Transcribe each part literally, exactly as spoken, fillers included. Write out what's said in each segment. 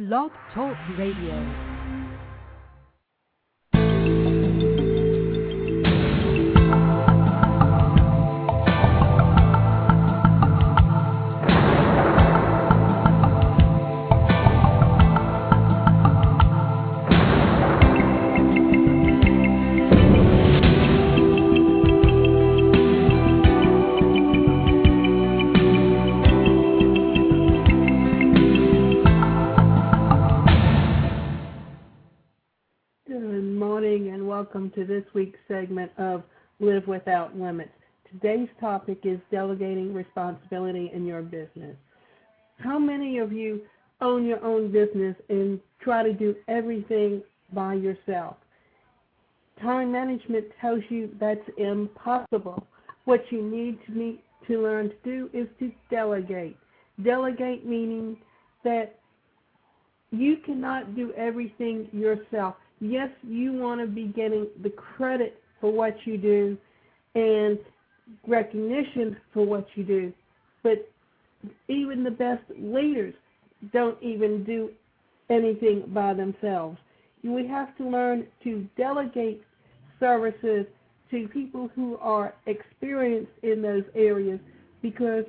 Love Talk Radio. Welcome to this week's segment of Live Without Limits. Today's topic is delegating responsibility in your business. How many of you own your own business and try to do everything by yourself? Time management tells you that's impossible. What you need to, need to learn to do is to delegate. Delegate meaning that you cannot do everything yourself. Yes, you want to be getting the credit for what you do and recognition for what you do, but even the best leaders don't even do anything by themselves. We have to learn to delegate services to people who are experienced in those areas, because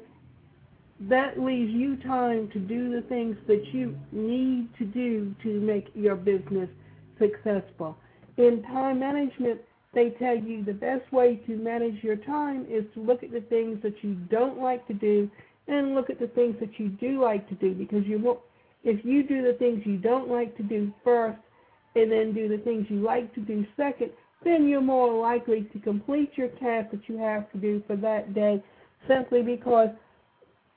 that leaves you time to do the things that you need to do to make your business successful. In time management, they tell you the best way to manage your time is to look at the things that you don't like to do and look at the things that you do like to do, because you won't, if you do the things you don't like to do first and then do the things you like to do second, then you're more likely to complete your task that you have to do for that day, simply because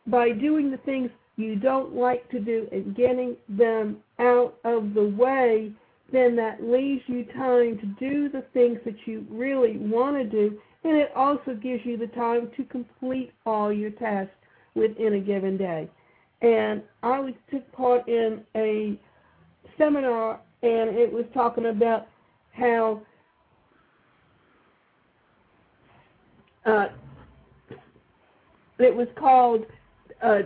by doing the things you don't like to do and getting them out of the way, then that leaves you time to do the things that you really want to do, and it also gives you the time to complete all your tasks within a given day. And I took part in a seminar, and it was talking about how uh, it was called uh,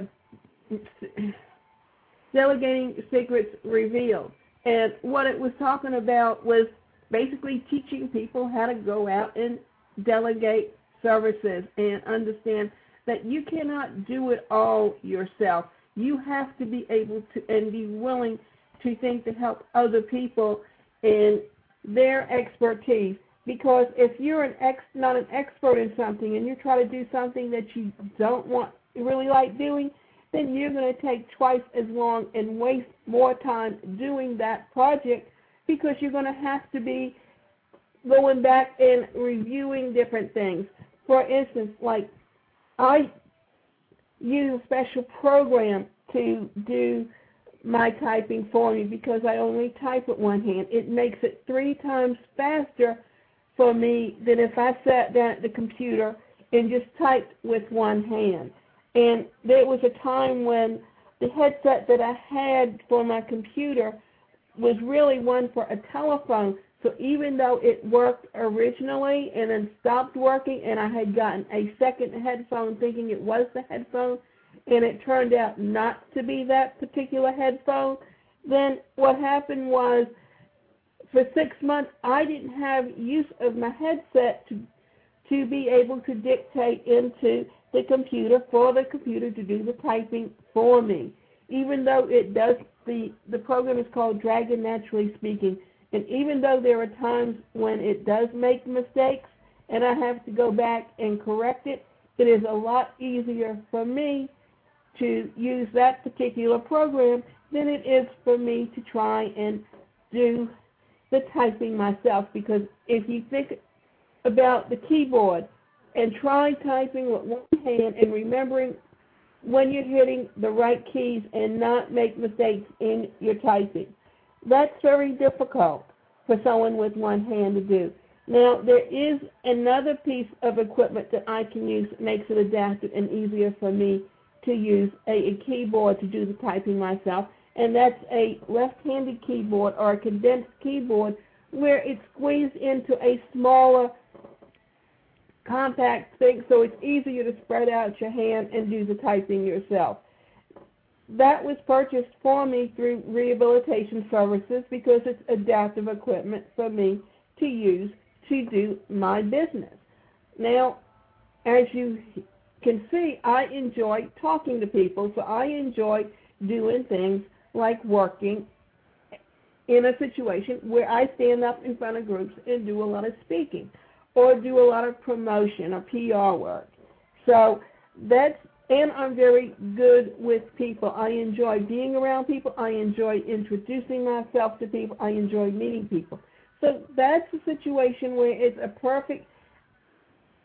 Delegating Secrets Revealed. And what it was talking about was basically teaching people how to go out and delegate services and understand that you cannot do it all yourself. You have to be able to and be willing to think to help other people in their expertise. Because if you're an ex, not an expert in something and you try to do something that you don't want, really like doing, then you're going to take twice as long and waste more time doing that project, because you're going to have to be going back and reviewing different things. For instance, like I use a special program to do my typing for me because I only type with one hand. It makes it three times faster for me than if I sat down at the computer and just typed with one hand. And there was a time when the headset that I had for my computer was really one for a telephone. So even though it worked originally and then stopped working, and I had gotten a second headphone thinking it was the headphone, and it turned out not to be that particular headphone, then what happened was for six months I didn't have use of my headset to, to be able to dictate into the computer, for the computer to do the typing for me. Even though it does, the, the program is called Dragon Naturally Speaking, and even though there are times when it does make mistakes and I have to go back and correct it, it is a lot easier for me to use that particular program than it is for me to try and do the typing myself. Because if you think about the keyboard, and try typing with one hand and remembering when you're hitting the right keys and not make mistakes in your typing. That's very difficult for someone with one hand to do. Now, there is another piece of equipment that I can use that makes it adapted and easier for me to use a, a keyboard to do the typing myself, and that's a left-handed keyboard or a condensed keyboard where it's squeezed into a smaller compact thing, so it's easier to spread out your hand and do the typing yourself. That was purchased for me through rehabilitation services because it's adaptive equipment for me to use to do my business. Now, as you can see, I enjoy talking to people, so I enjoy doing things like working in a situation where I stand up in front of groups and do a lot of speaking or do a lot of promotion or P R work. So that's, and I'm very good with people. I enjoy being around people. I enjoy introducing myself to people. I enjoy meeting people. So that's a situation where it's a perfect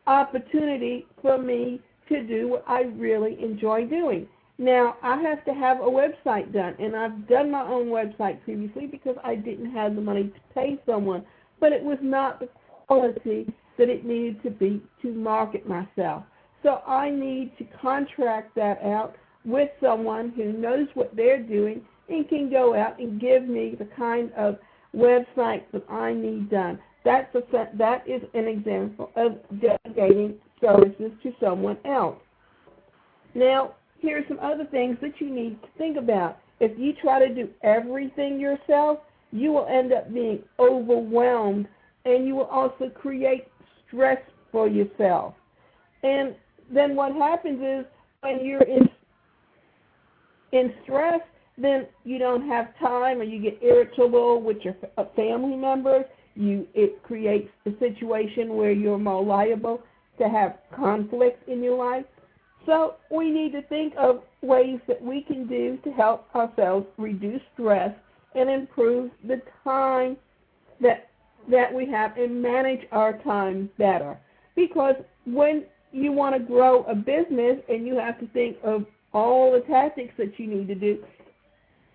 opportunity for me to do what I really enjoy doing. Now, I have to have a website done, and I've done my own website previously because I didn't have the money to pay someone, but it was not the quality that it needed to be to market myself. So I need to contract that out with someone who knows what they're doing and can go out and give me the kind of website that I need done. That's a, that is an example of delegating services to someone else. Now, here are some other things that you need to think about. If you try to do everything yourself, you will end up being overwhelmed, and you will also create stress for yourself. And then what happens is when you're in, in stress, then you don't have time, or you get irritable with your family members. You, it creates a situation where you're more liable to have conflicts in your life. So we need to think of ways that we can do to help ourselves reduce stress and improve the time that, that we have and manage our time better. Because when you want to grow a business and you have to think of all the tactics that you need to do,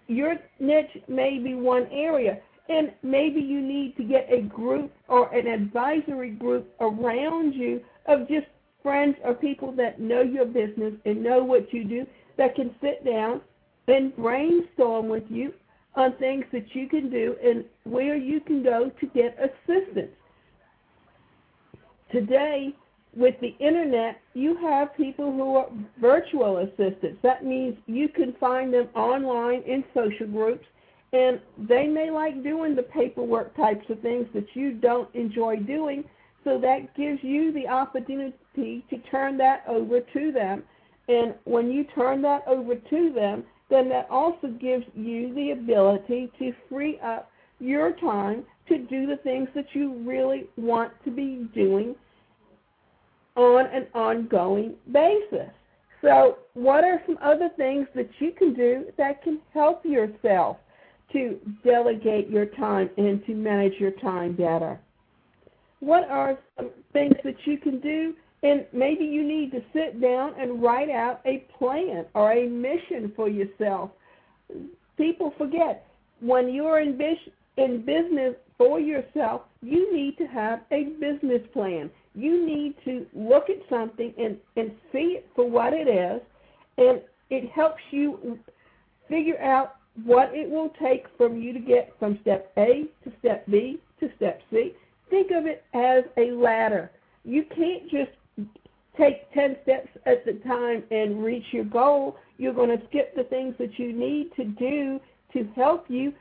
your niche may be one area, and maybe you need to get a group or an advisory group around you of just friends or people that know your business and know what you do, that can sit down and brainstorm with you on things that you can do and where you can go to get assistance. Today, with the internet, you have people who are virtual assistants. That means you can find them online in social groups, and they may like doing the paperwork types of things that you don't enjoy doing, so that gives you the opportunity to turn that over to them. And when you turn that over to them, then that also gives you the ability to free up your time to do the things that you really want to be doing on an ongoing basis. So what are some other things that you can do that can help yourself to delegate your time and to manage your time better? What are some things that you can do? And maybe you need to sit down and write out a plan or a mission for yourself. People forget, when you're in business for yourself, you need to have a business plan. You need to look at something and, and see it for what it is, and it helps you figure out what it will take from you to get from step A to step B to step C. Think of it as a ladder. You can't just take ten steps at a time and reach your goal. You're going to skip the things that you need to do to help you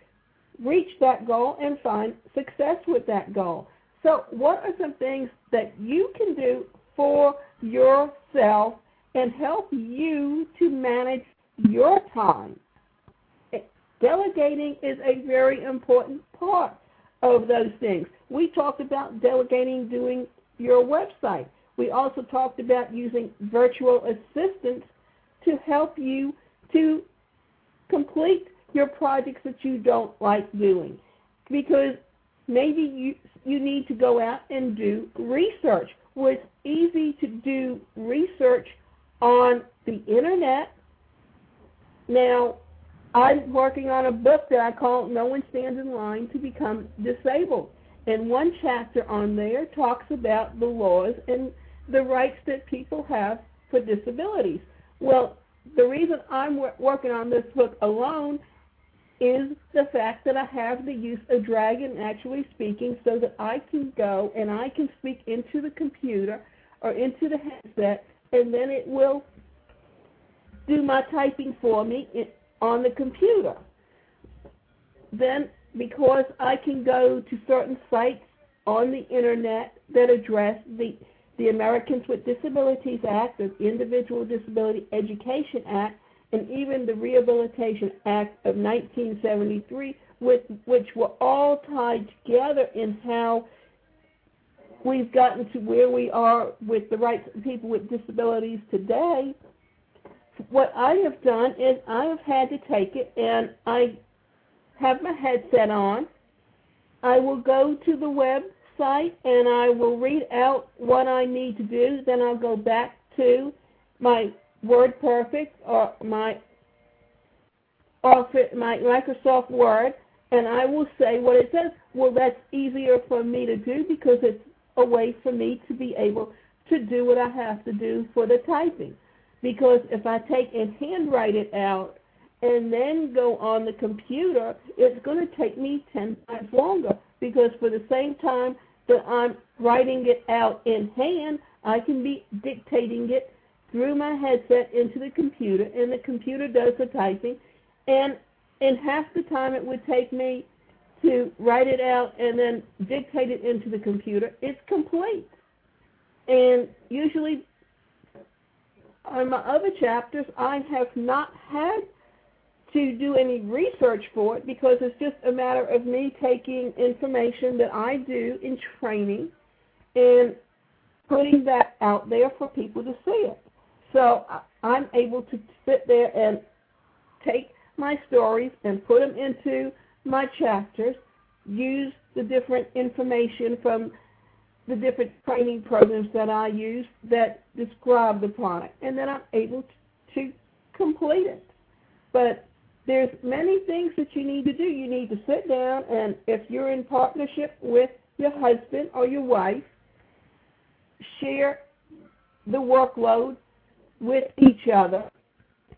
reach that goal and find success with that goal. So what are some things that you can do for yourself and help you to manage your time? Delegating is a very important part of those things. We talked about delegating doing your website. We also talked about using virtual assistants to help you to complete your projects that you don't like doing, because maybe you, you need to go out and do research. Well, it's easy to do research on the internet. Now, I'm working on a book that I call No One Stands in Line to Become Disabled. And one chapter on there talks about the laws and the rights that people have for disabilities. Well, the reason I'm working on this book alone is the fact that I have the use of Dragon Naturally Speaking, so that I can go and I can speak into the computer or into the headset, and then it will do my typing for me on the computer. Then, because I can go to certain sites on the internet that address the, the Americans with Disabilities Act, the Individual Disability Education Act, and even the Rehabilitation Act of nineteen seventy-three, with, which were all tied together in how we've gotten to where we are with the rights of people with disabilities today. What I have done is I have had to take it, and I have my headset on. I will go to the website, and I will read out what I need to do. Then I'll go back to my WordPerfect or my office, my Microsoft Word, and I will say what it says. Well, that's easier for me to do because it's a way for me to be able to do what I have to do for the typing. Because if I take and handwrite it out and then go on the computer, it's going to take me ten times longer, because for the same time that I'm writing it out in hand, I can be dictating it through my headset into the computer, and the computer does the typing. And in half the time it would take me to write it out and then dictate it into the computer, it's complete. And usually on my other chapters, I have not had to do any research for it, because it's just a matter of me taking information that I do in training and putting that out there for people to see it. So I'm able to sit there and take my stories and put them into my chapters, use the different information from the different training programs that I use that describe the product, and then I'm able to complete it. But there's many things that you need to do. You need to sit down, and if you're in partnership with your husband or your wife, share the workload with each other.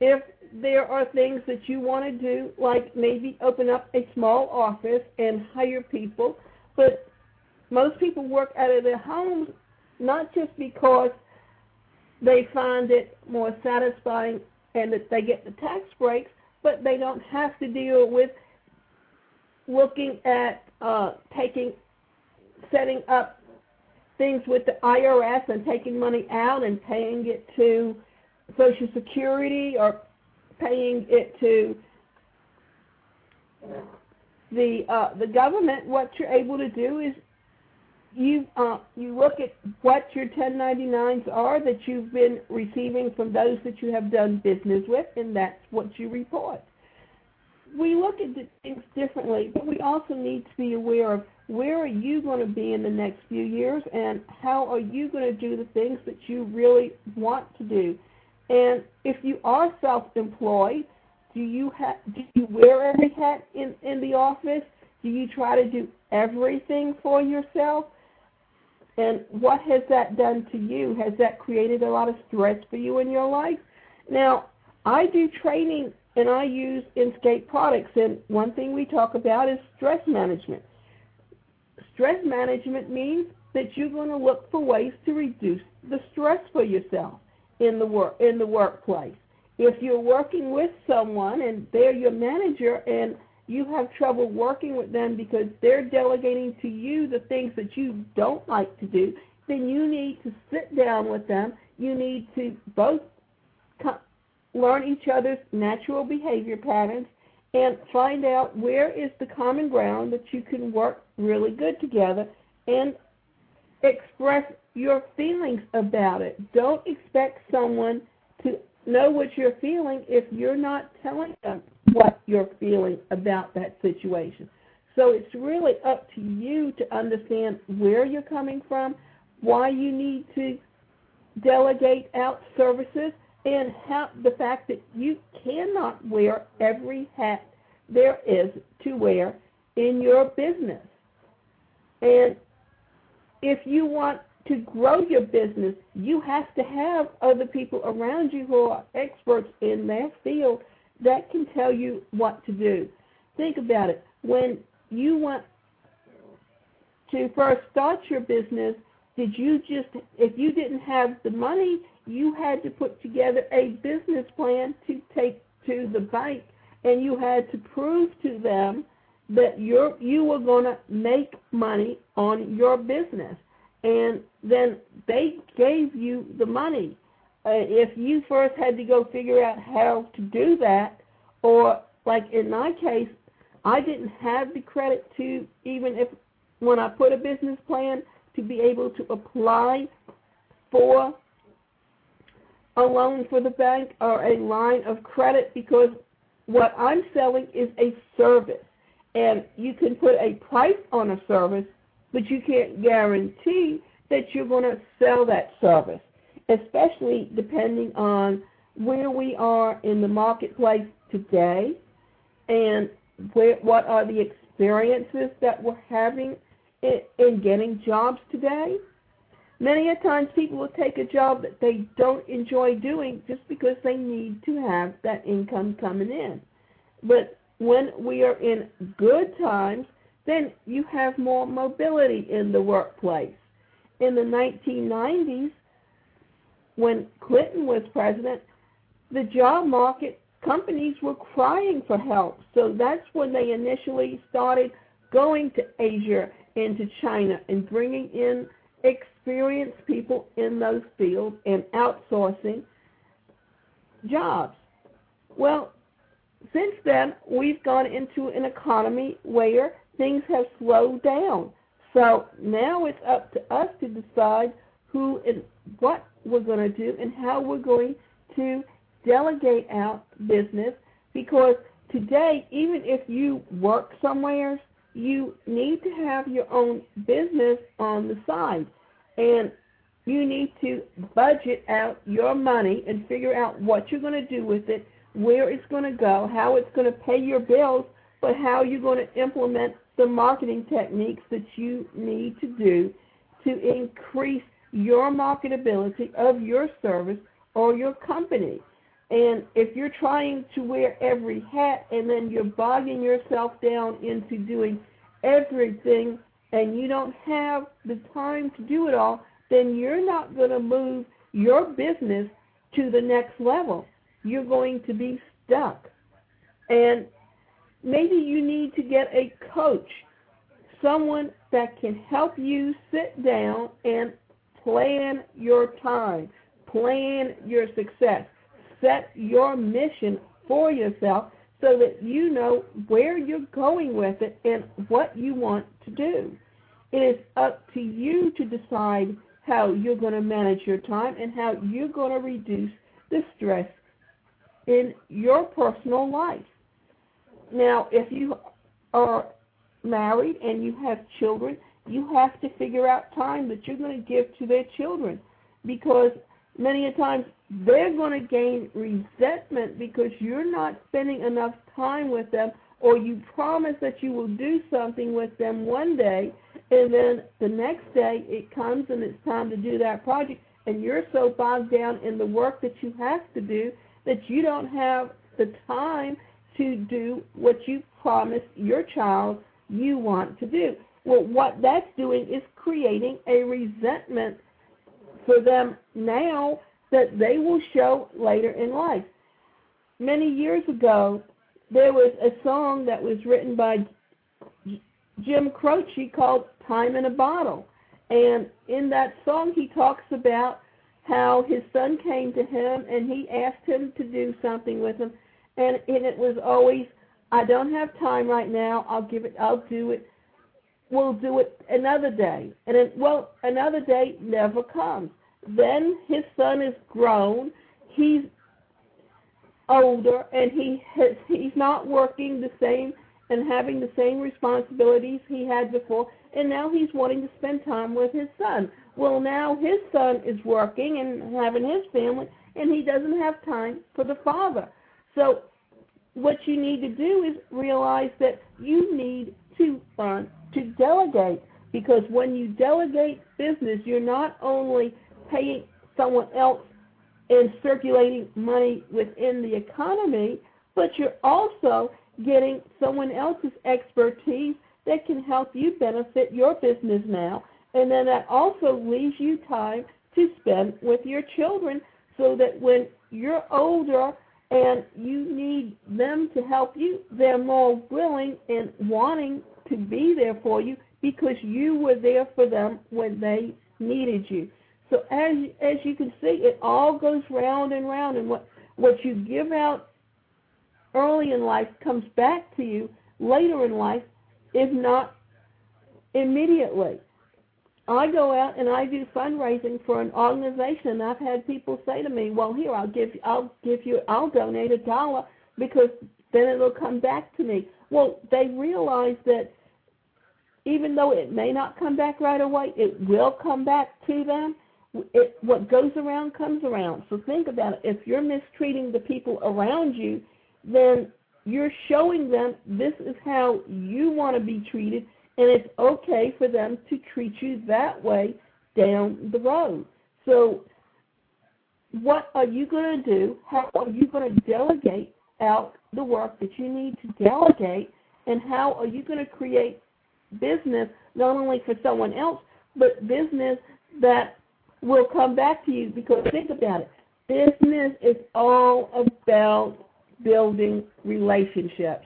If there are things that you want to do, like maybe open up a small office and hire people, but most people work out of their homes, not just because they find it more satisfying and that they get the tax breaks, but they don't have to deal with looking at uh, taking, setting up things with the I R S and taking money out and paying it to Social Security or paying it to the uh, the government. What you're able to do is you uh, you look at what your ten ninety-nines are that you've been receiving from those that you have done business with, and that's what you report. We look at things differently, but we also need to be aware of where are you going to be in the next few years, and how are you going to do the things that you really want to do. And if you are self-employed, do you ha- do you wear every hat in, in the office? Do you try to do everything for yourself? And what has that done to you? Has that created a lot of stress for you in your life? Now, I do training, and I use InScape products, and one thing we talk about is stress management. Stress management means that you're going to look for ways to reduce the stress for yourself in the work in the workplace. If you're working with someone and they're your manager and you have trouble working with them because they're delegating to you the things that you don't like to do, then you need to sit down with them. You need to both co- learn each other's natural behavior patterns and find out where is the common ground that you can work really good together and express your feelings about it. Don't expect someone to know what you're feeling if you're not telling them what you're feeling about that situation. So it's really up to you to understand where you're coming from, why you need to delegate out services, and how the fact that you cannot wear every hat there is to wear in your business. And if you want to grow your business, you have to have other people around you who are experts in their field that can tell you what to do. Think about it. When you want to first start your business, did you just, if you didn't have the money, you had to put together a business plan to take to the bank and you had to prove to them that you're, you were going to make money on your business. And then they gave you the money. Uh, if you first had to go figure out how to do that, or like in my case, I didn't have the credit to, even if when I put a business plan, to be able to apply for a loan for the bank or a line of credit, because what I'm selling is a service. And you can put a price on a service, but you can't guarantee that you're going to sell that service, especially depending on where we are in the marketplace today and where, what are the experiences that we're having in, in getting jobs today. Many a times people will take a job that they don't enjoy doing just because they need to have that income coming in. But when we are in good times, then you have more mobility in the workplace. In the nineteen nineties, when Clinton was president, the job market, companies were crying for help. So that's when they initially started going to Asia and to China and bringing in experienced people in those fields and outsourcing jobs. Well, since then, we've gone into an economy where things have slowed down. So now it's up to us to decide who and what we're going to do and how we're going to delegate out business, because today, even if you work somewhere, you need to have your own business on the side, and you need to budget out your money and figure out what you're going to do with it, where it's going to go, how it's going to pay your bills, but how you're going to implement the marketing techniques that you need to do to increase your marketability of your service or your company. And if you're trying to wear every hat and then you're bogging yourself down into doing everything and you don't have the time to do it all, then you're not going to move your business to the next level. You're going to be stuck. And maybe you need to get a coach, someone that can help you sit down and plan your time, plan your success, set your mission for yourself so that you know where you're going with it and what you want to do. It is up to you to decide how you're going to manage your time and how you're going to reduce the stress in your personal life. Now, if you are married and you have children, you have to figure out time that you're going to give to their children, because many a times they're going to gain resentment because you're not spending enough time with them, or you promise that you will do something with them one day, and then the next day it comes and it's time to do that project, and you're so bogged down in the work that you have to do that you don't have the time to do what you promised your child you want to do. Well, what that's doing is creating a resentment for them now that they will show later in life. Many years ago, there was a song that was written by Jim Croce called Time in a Bottle. And in that song, he talks about how his son came to him and he asked him to do something with him. And it was always, I don't have time right now. I'll give it, I'll do it. We'll do it another day. And then, well, another day never comes. Then his son is grown. He's older, and he has, he's not working the same and having the same responsibilities he had before. And now he's wanting to spend time with his son. Well, now his son is working and having his family, and he doesn't have time for the father. So what you need to do is realize that you need to learn to delegate, because when you delegate business, you're not only paying someone else and circulating money within the economy, but you're also getting someone else's expertise that can help you benefit your business now. And then that also leaves you time to spend with your children so that when you're older and you need them to help you, they're more willing and wanting to be there for you because you were there for them when they needed you. So as as you can see, it all goes round and round, and what, what you give out early in life comes back to you later in life, if not immediately. I go out and I do fundraising for an organization, and I've had people say to me, well, here, I'll give, I'll give you, I'll donate a dollar because then it'll come back to me. Well, they realize that even though it may not come back right away, it will come back to them. It, what goes around comes around. So think about it. If you're mistreating the people around you, then you're showing them this is how you want to be treated, and it's okay for them to treat you that way down the road. So what are you going to do? How are you going to delegate out the work that you need to delegate, and how are you going to create business not only for someone else, but business that will come back to you? Because think about it. Business is all about building relationships.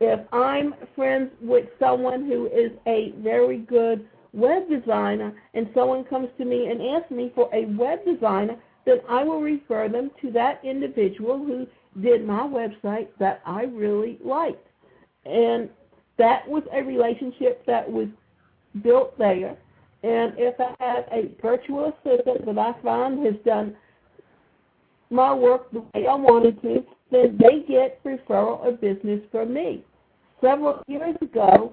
If I'm friends with someone who is a very good web designer and someone comes to me and asks me for a web designer, then I will refer them to that individual who did my website that I really liked. And that was a relationship that was built there. And if I have a virtual assistant that I find has done my work the way I wanted to, then they get referral of business from me. Several years ago,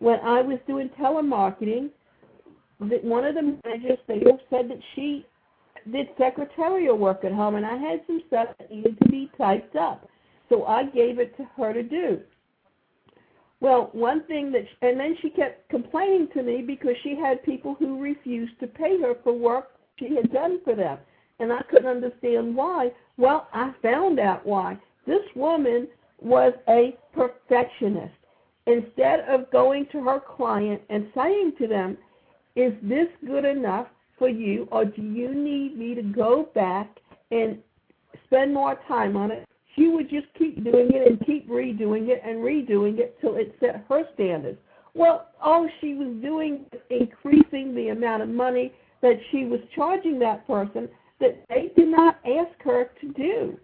when I was doing telemarketing, one of the managers there said that she did secretarial work at home, and I had some stuff that needed to be typed up. So I gave it to her to do. Well, one thing that, she, and then she kept complaining to me because she had people who refused to pay her for work she had done for them. And I couldn't understand why. Well, I found out why. This woman was a perfectionist. Instead of going to her client and saying to them, is this good enough for you, or do you need me to go back and spend more time on it, she would just keep doing it and keep redoing it and redoing it till it set her standards. Well, all she was doing was increasing the amount of money that she was charging that person that they did not ask her to do.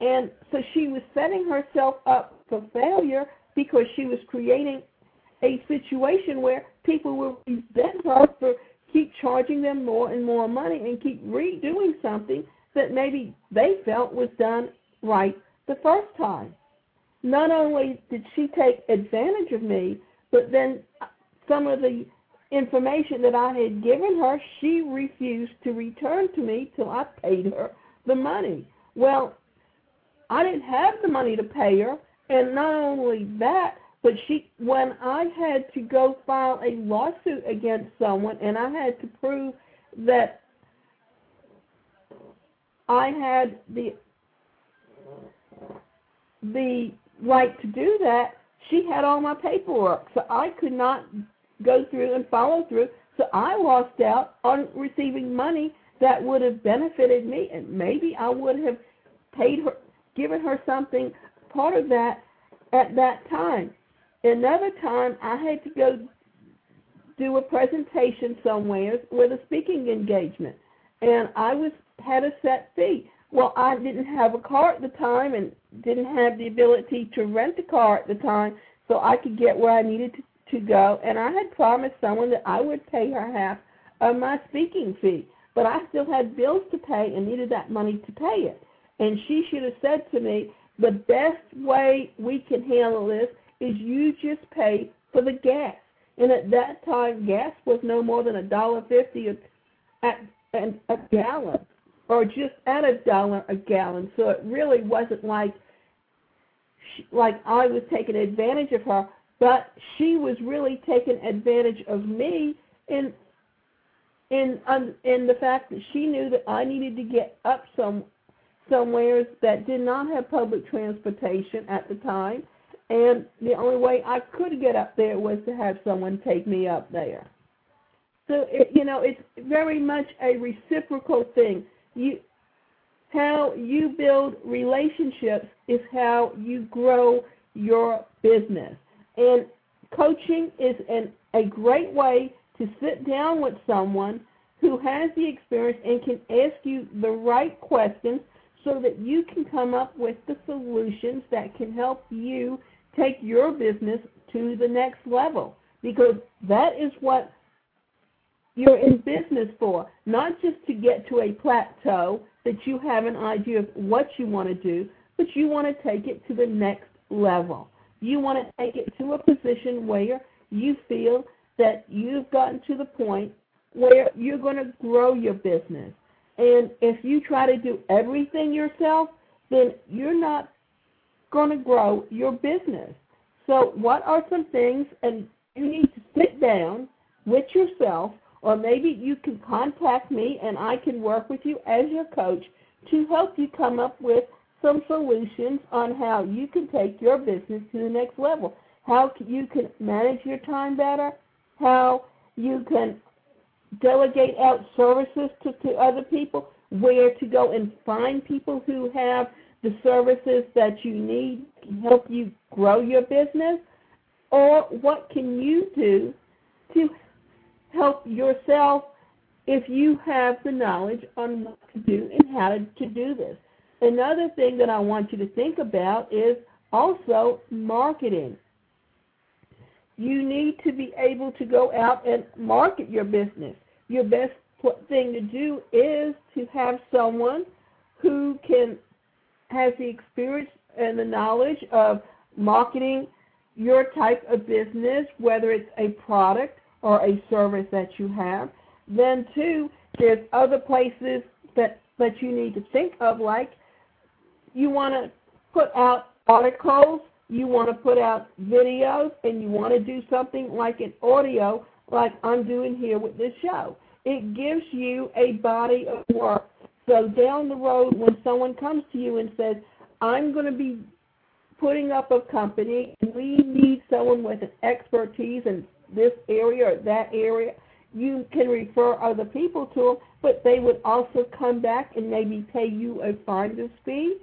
And so she was setting herself up for failure because she was creating a situation where people would resent her for keep charging them more and more money and keep redoing something that maybe they felt was done right the first time. Not only did she take advantage of me, but then some of the information that I had given her, she refused to return to me till I paid her the money. Well, I didn't have the money to pay her, and not only that, but she, when I had to go file a lawsuit against someone and I had to prove that I had the the right to do that, she had all my paperwork, so I could not go through and follow through, so I lost out on receiving money that would have benefited me, and maybe I would have paid her, given her something, part of that at that time. Another time, I had to go do a presentation somewhere with a speaking engagement, and I was had a set fee. Well, I didn't have a car at the time and didn't have the ability to rent a car at the time, so I could get where I needed to to go, and I had promised someone that I would pay her half of my speaking fee, but I still had bills to pay and needed that money to pay it. And she should have said to me, the best way we can handle this is you just pay for the gas. And at that time, gas was no more than one dollar fifty at, at a gallon, or just at a dollar a gallon, so it really wasn't like she, like I was taking advantage of her, but she was really taking advantage of me in in um, in the fact that she knew that I needed to get up some somewhere that did not have public transportation at the time, and the only way I could get up there was to have someone take me up there. So, it, you know, it's very much a reciprocal thing. You how you build relationships is how you grow your business. And coaching is an, a great way to sit down with someone who has the experience and can ask you the right questions so that you can come up with the solutions that can help you take your business to the next level, because that is what you're in business for, not just to get to a plateau that you have an idea of what you want to do, but you want to take it to the next level. You want to take it to a position where you feel that you've gotten to the point where you're going to grow your business. And if you try to do everything yourself, then you're not going to grow your business. So what are some things, and you need to sit down with yourself, or maybe you can contact me and I can work with you as your coach to help you come up with some solutions on how you can take your business to the next level, how you can manage your time better, how you can delegate out services to, to other people, where to go and find people who have the services that you need to help you grow your business, or what can you do to help yourself if you have the knowledge on what to do and how to do this. Another thing that I want you to think about is also marketing. You need to be able to go out and market your business. Your best thing to do is to have someone who can has the experience and the knowledge of marketing your type of business, whether it's a product or a service that you have. Then, too, there's other places that, that you need to think of, like you want to put out articles, you want to put out videos, and you want to do something like an audio, like I'm doing here with this show. It gives you a body of work. So down the road, when someone comes to you and says, I'm going to be putting up a company, and we need someone with an expertise in this area or that area, you can refer other people to them, but they would also come back and maybe pay you a finder's fee,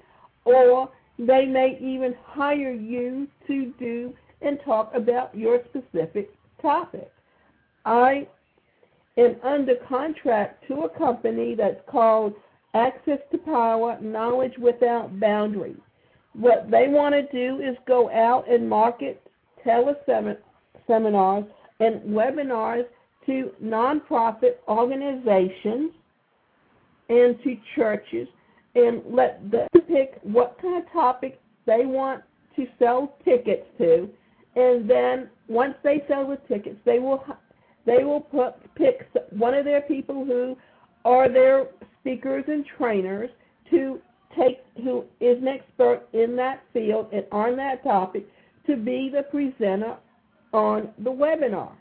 or they may even hire you to do and talk about your specific topic. I am under contract to a company that's called Access to Power, Knowledge Without Boundaries. What they want to do is go out and market teleseminars and webinars to nonprofit organizations and to churches, and let them pick what kind of topic they want to sell tickets to, and then once they sell the tickets, they will they will put, pick one of their people who are their speakers and trainers to take, who is an expert in that field and on that topic, to be the presenter on the webinar,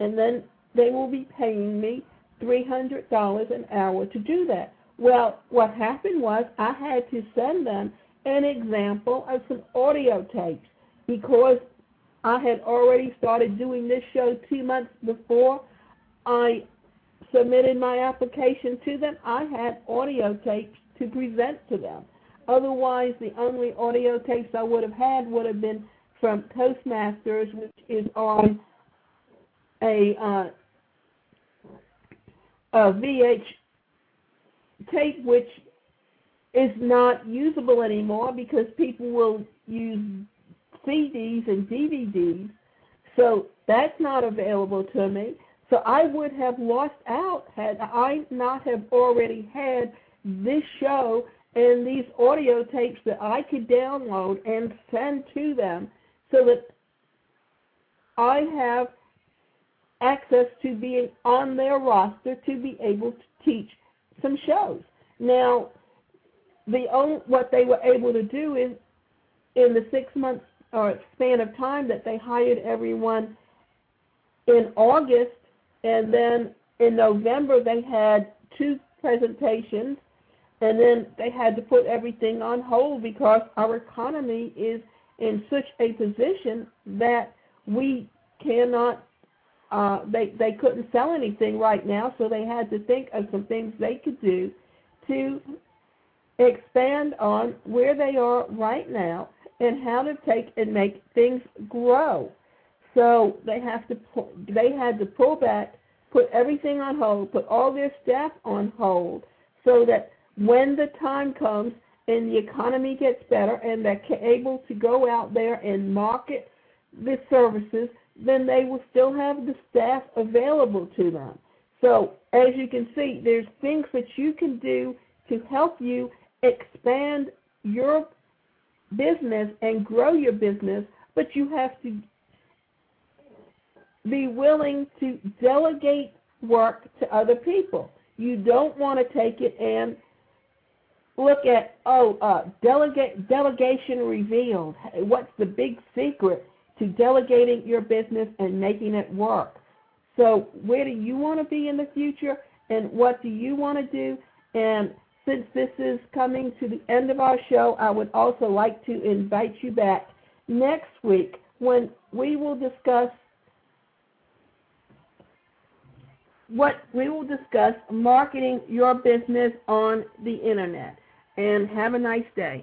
and then they will be paying me three hundred dollars an hour to do that. Well, what happened was I had to send them an example of some audio tapes, because I had already started doing this show two months before I submitted my application to them. I had audio tapes to present to them. Otherwise, the only audio tapes I would have had would have been from Toastmasters, which is on a, uh, a V H tape, which is not usable anymore because people will use C Ds and D V Ds, so that's not available to me. So I would have lost out had I not have already had this show and these audio tapes that I could download and send to them, so that I have access to being on their roster to be able to teach some shows. Now, the only, what they were able to do is, in the six months or span of time that they hired everyone in August, and then in November they had two presentations, and then they had to put everything on hold because our economy is in such a position that we cannot, uh, they, they couldn't sell anything right now, so they had to think of some things they could do to expand on where they are right now and how to take and make things grow. So they have to they had to pull back, put everything on hold, put all their staff on hold, so that when the time comes and the economy gets better and they're able to go out there and market the services, then they will still have the staff available to them. So as you can see, there's things that you can do to help you expand your business and grow your business, but you have to be willing to delegate work to other people. You don't want to take it and look at, oh, uh, delegate, delegation revealed. What's the big secret to delegating your business and making it work? So where do you want to be in the future, and what do you want to do? And since this is coming to the end of our show, I would also like to invite you back next week when we will discuss what we will discuss marketing your business on the internet. And have a nice day.